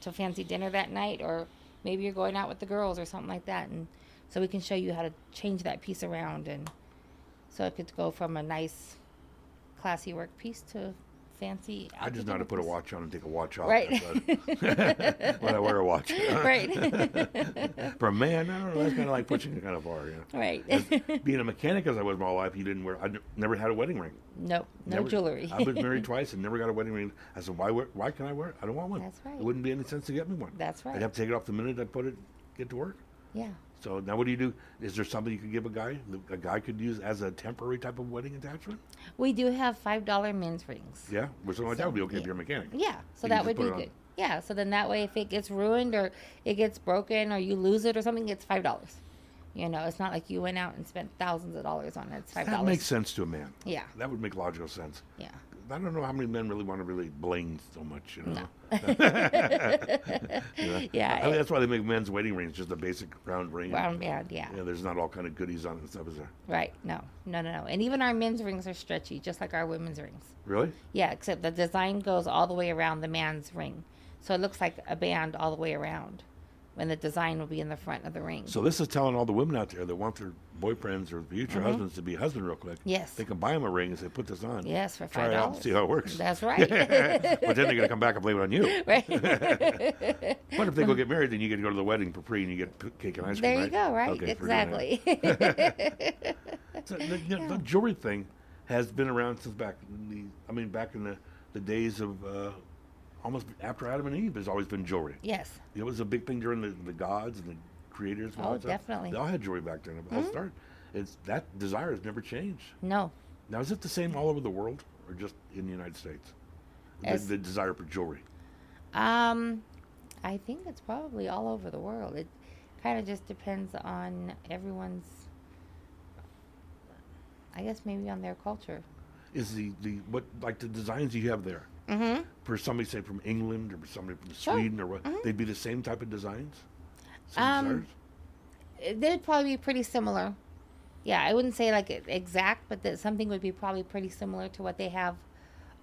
to fancy dinner that night, or maybe you're going out with the girls or something like that. And so we can show you how to change that piece around, and so it could go from a nice, classy work piece to fancy. I just know how to put a watch on and take a watch off. Right. When I wear a watch. Right. For a man, I don't know. That's kind of like pushing it kind of far. You know? Right. As being a mechanic as I was my whole life, I never had a wedding ring. No jewelry. I've been married twice and never got a wedding ring. I said, why can I wear it? I don't want one. That's right. It wouldn't be any sense to get me one. That's right. I'd have to take it off the minute I put it, get to work. Yeah. So now what do you do? Is there something you could give a guy could use as a temporary type of wedding attachment? We do have $5 men's rings. Yeah, which something like that would be okay if you're a mechanic. Yeah, so that would be good. Yeah, so then that way if it gets ruined or it gets broken or you lose it or something, it's $5. You know, it's not like you went out and spent thousands of dollars on it. It's $5. That makes sense to a man. Yeah. That would make logical sense. Yeah. I don't know how many men really want to really bling so much, you know. No. Yeah. I mean, that's why they make men's wedding rings, just a basic round ring. Round, yeah. Yeah, there's not all kind of goodies on it and stuff, is there? Right. No. And even our men's rings are stretchy, just like our women's rings. Really? Yeah, except the design goes all the way around the man's ring. So it looks like a band all the way around, when the design will be in the front of the ring. So this is telling all the women out there that want their boyfriends or future husbands to be husband real quick. Yes. They can buy them a ring and say, put this on. Yes, for $5. Try it out and see how it works. That's right. But then they're going to come back and blame it on you. Right. But if they go get married, then you get to go to the wedding for free and you get cake and ice cream, There you go, right? Okay, exactly. So the jewelry thing has been around since back in the days of... almost after Adam and Eve, there's always been jewelry. Yes. It was a big thing during the gods and the creators. And definitely. They all had jewelry back then. That desire has never changed. No. Now, is it the same all over the world or just in the United States? The desire for jewelry. I think it's probably all over the world. It kind of just depends on everyone's, I guess maybe on their culture. Is the designs you have there? Mm-hmm. For somebody, say, from England or somebody from Sweden or what, they'd be the same type of designs? They'd probably be pretty similar. Yeah, I wouldn't say, like, exact, but that something would be probably pretty similar to what they have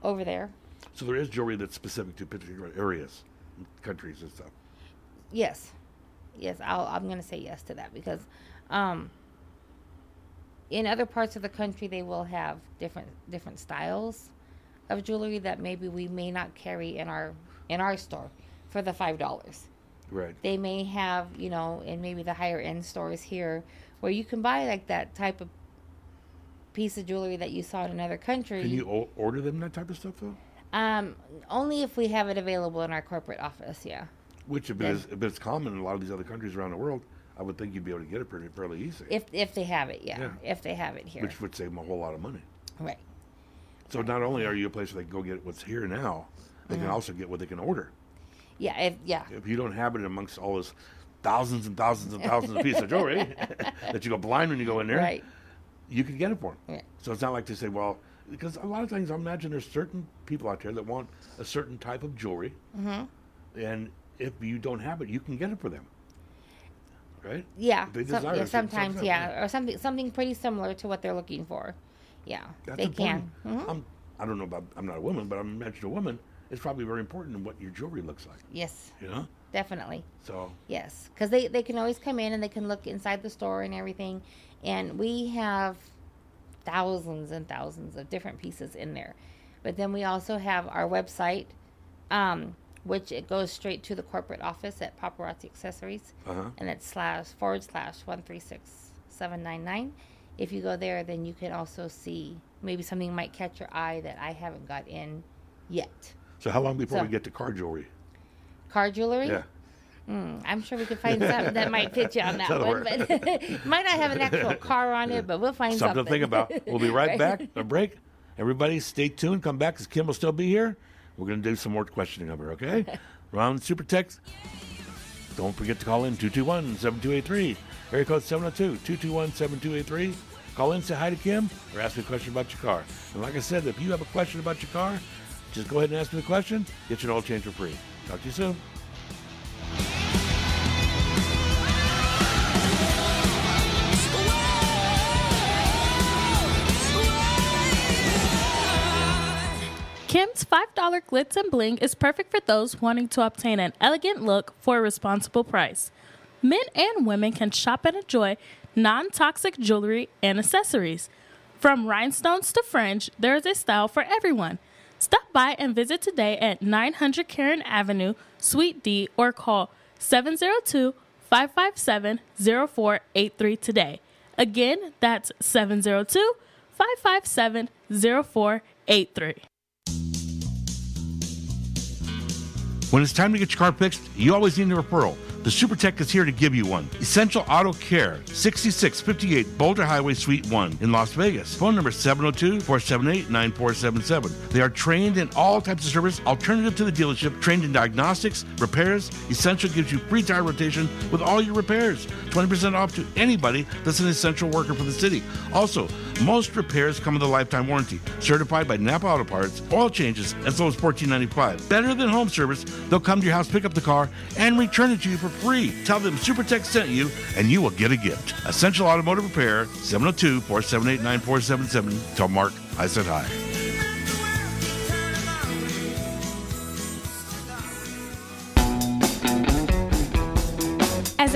over there. So there is jewelry that's specific to particular areas, countries and stuff? Yes. Yes, I'm going to say yes to that because in other parts of the country they will have different styles of jewelry that maybe we may not carry in our store for the $5. Right. They may have, you know, in maybe the higher end stores here where you can buy like that type of piece of jewelry that you saw in another country. Can you order them that type of stuff though? Only if we have it available in our corporate office. Yeah. Which if it's common in a lot of these other countries around the world, I would think you'd be able to get it pretty fairly easy. If they have it, yeah. If they have it here, which would save them a whole lot of money. Right. So not only are you a place where they can go get what's here now, they can also get what they can order. Yeah, If you don't have it amongst all those thousands and thousands and thousands of pieces of jewelry that you go blind when you go in there, right. You can get it for them. Yeah. So it's not like they say, well, because a lot of things, I imagine there's certain people out there that want a certain type of jewelry, and if you don't have it, you can get it for them. Right? Yeah. If they desire sometimes. Or something pretty similar to what they're looking for. Yeah, that's important. I don't know about. I'm not a woman, but I imagine a woman it's probably very important in what your jewelry looks like. Yes. You know? Definitely. So. Yes. Because they can always come in and they can look inside the store and everything. And we have thousands and thousands of different pieces in there. But then we also have our website, which it goes straight to the corporate office at Paparazzi Accessories. Uh-huh. And it's //136799. If you go there, then you can also see maybe something might catch your eye that I haven't got in yet. So how long before we get to car jewelry? Car jewelry? Yeah. I'm sure we could find something that might fit you on that one. But might not have an actual car on it, but we'll find something. Something to think about. We'll be right back. A break. Everybody stay tuned. Come back because Kim will still be here. We're going to do some more questioning of her, okay? Ron SuperTech. Don't forget to call in 221-7283. Area code 702-221-7283. Call in, say hi to Kim, or ask me a question about your car. And like I said, if you have a question about your car, just go ahead and ask me the question. Get your oil change for free. Talk to you soon. Kim's $5 Glitz and Bling is perfect for those wanting to obtain an elegant look for a responsible price. Men and women can shop and enjoy non-toxic jewelry and accessories. From rhinestones to fringe, there is a style for everyone. Stop by and visit today at 900 Karen Avenue, Suite D, or call 702-557-0483 today. Again, that's 702-557-0483. When it's time to get your car fixed, you always need a referral. The SuperTech is here to give you one. Essential Auto Care, 6658 Boulder Highway, Suite 1 in Las Vegas. Phone number 702-478-9477. They are trained in all types of service, alternative to the dealership, trained in diagnostics, repairs. Essential gives you free tire rotation with all your repairs. 20% off to anybody that's an essential worker for the city. Also, most repairs come with a lifetime warranty. Certified by Napa Auto Parts, oil changes as low as $14.95. Better than home service, they'll come to your house, pick up the car, and return it to you for free. Tell them SuperTech sent you, and you will get a gift. Essential Automotive Repair, 702-478-9477. Tell Mark I said hi. As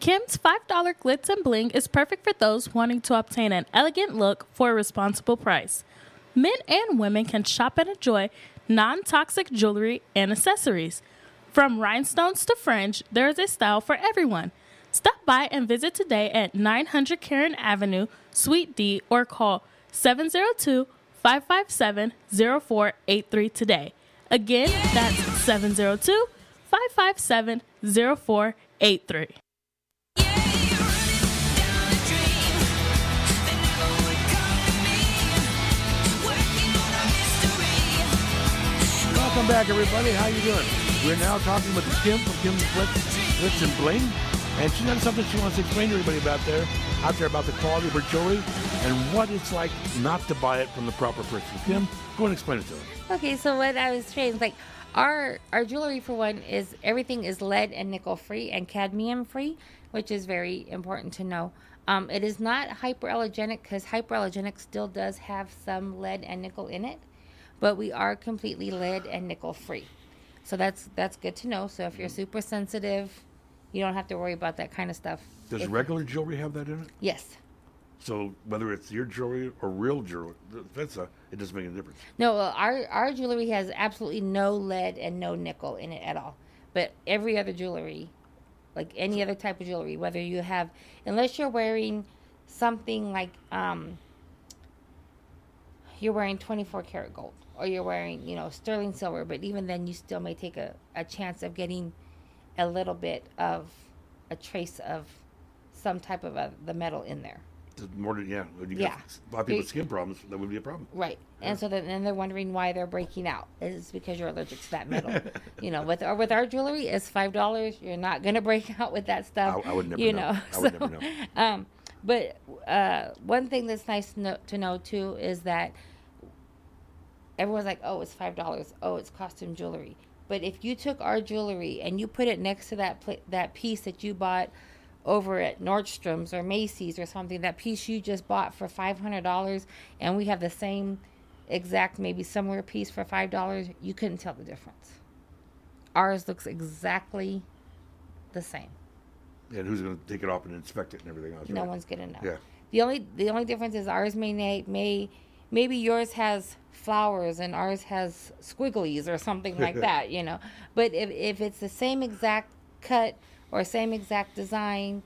Kim's $5 Glitz and Bling is perfect for those wanting to obtain an elegant look for a responsible price. Men and women can shop and enjoy non-toxic jewelry and accessories. From rhinestones to fringe, there is a style for everyone. Stop by and visit today at 900 Karen Avenue, Suite D, or call 702-557-0483 today. Again, that's 702-557-0483. Welcome back, everybody. How you doing? We're now talking with Kim from Kim's $5 Glitz and Bling, and she's got something she wants to explain to everybody about there, out there, about the quality of her jewelry and what it's like not to buy it from the proper person. Kim, go and explain it to her. Okay, so what I was saying is, like, our jewelry, for one, is everything is lead and nickel free and cadmium free, which is very important to know. It is not hyperallergenic, because hyperallergenic still does have some lead and nickel in it. But we are completely lead and nickel free. So that's good to know. So if you're super sensitive, you don't have to worry about that kind of stuff. Does regular jewelry have that in it? Yes. So whether it's your jewelry or real jewelry, it doesn't make a difference. No, our jewelry has absolutely no lead and no nickel in it at all. But every other jewelry, like any other type of jewelry, whether you have, unless you're wearing something like, you're wearing 24 karat gold, or you're wearing, sterling silver, but even then you still may take a chance of getting a little bit of a trace of some type of the metal in there. the more, yeah, when you get a lot of people with skin problems, that would be a problem. Right. Yeah. And so then and they're wondering why they're breaking out. It's because you're allergic to that metal. You know, with our jewelry, it's $5. You're not going to break out with that stuff. I would never know. I would never know. But one thing that's nice to know, too, is that everyone's like, oh, it's $5. Oh, it's costume jewelry. But if you took our jewelry and you put it next to that piece that you bought over at Nordstrom's or Macy's or something, that piece you just bought for $500, and we have the same exact, maybe similar piece for $5, you couldn't tell the difference. Ours looks exactly the same. And who's going to take it off and inspect it and everything else? No one's going to know. Yeah. The only difference is ours maybe yours has flowers and ours has squigglies or something like that, you know. But if it's the same exact cut or same exact design,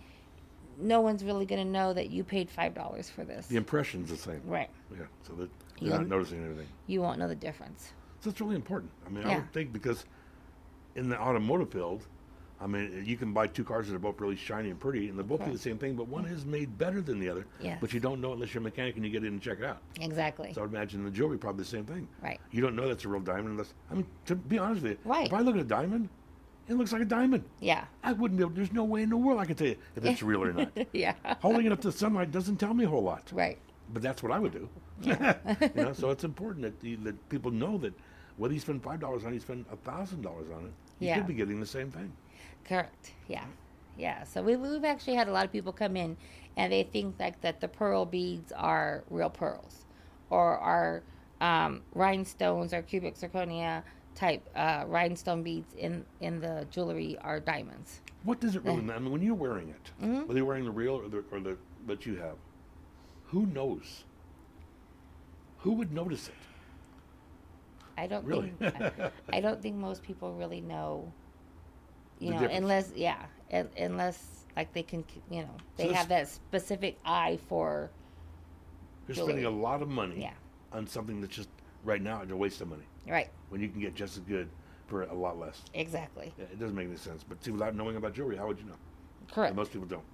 no one's really going to know that you paid $5 for this. The impression's the same. Right. Yeah. So that you're not noticing anything. You won't know the difference. So it's really important. I mean, I would think, because in the automotive field, I mean, you can buy two cars that are both really shiny and pretty, and they both do the same thing, but one is made better than the other, but you don't know unless you're a mechanic and you get in and check it out. Exactly. So I would imagine the jewelry probably the same thing. Right. You don't know that's a real diamond unless, I mean, to be honest with you, if I look at a diamond, it looks like a diamond. Yeah. I wouldn't be able, there's no way in the world I could tell you if it's real or not. Holding it up to the sunlight doesn't tell me a whole lot. Right. But that's what I would do. Yeah. You know, so it's important that people know that whether you spend $5 on it, you spend $1,000 on it, you could be getting the same thing. Correct. Yeah. Yeah. So we've actually had a lot of people come in and they think that the pearl beads are real pearls or are rhinestones or cubic zirconia type rhinestone beads in the jewelry are diamonds. What does it really mean? I mean, when you're wearing it, whether you're wearing the real or the that you have, who knows? Who would notice it? I don't think most people really know. You know, unless like they can, you know, they have that specific eye for. You're spending a lot of money on something that's just right now it's a waste of money. Right. When you can get just as good for a lot less. Exactly. Yeah, it doesn't make any sense. But see, without knowing about jewelry, how would you know? Correct. And most people don't.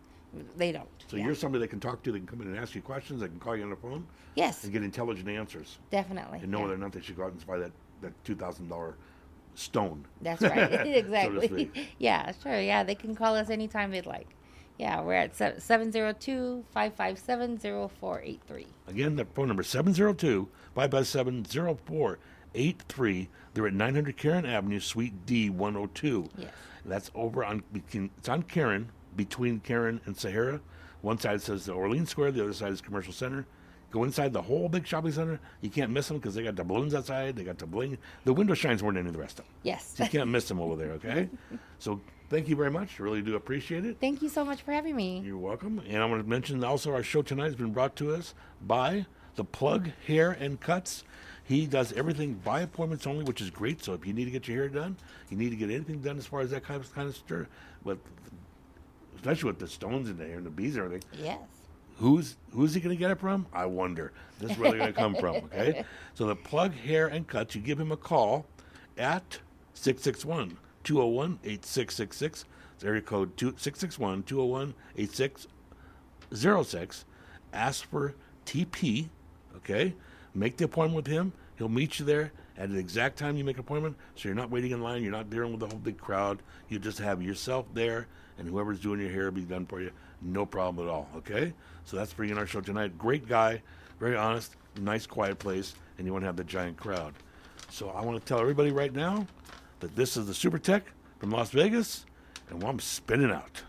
They don't. So you're somebody they can talk to. They can come in and ask you questions. They can call you on the phone. Yes. And get intelligent answers. Definitely. And know whether or not they should go out and buy that $2,000. Stone. That's right. Exactly. So yeah, sure. Yeah, they can call us anytime they'd like. Yeah, we're at 702-557-0483. Again, the phone number 702-557-0483. They're at 900 Karen Avenue, Suite D, 102. Yes. That's over on, it's on Karen, between Karen and Sahara. One side says the Orleans Square, the other side is Commercial Center. Go inside the whole big shopping center. You can't miss them because they got the balloons outside. They got the bling. The window shines more than any of the rest of them. Yes. So you can't miss them over there, okay? So thank you very much. Really do appreciate it. Thank you so much for having me. You're welcome. And I want to mention also our show tonight has been brought to us by The Plug Hair and Cuts. He does everything by appointments only, which is great. So if you need to get your hair done, you need to get anything done as far as that kind of stir, especially with the stones in there and the bees and everything. Yes. Who's he going to get it from? I wonder. This is where they're going to come from, okay? So The Plug Hair and Cuts, you give him a call at 661-201-8666. It's area code 661-201-8606. Ask for TP, okay? Make the appointment with him. He'll meet you there at the exact time you make an appointment, so you're not waiting in line. You're not dealing with the whole big crowd. You just have yourself there, and whoever's doing your hair will be done for you. No problem at all, okay? So that's bringing our show tonight. Great guy, very honest, nice, quiet place, and you won't have the giant crowd. So I want to tell everybody right now that this is the SuperTech from Las Vegas, and I'm spinning out.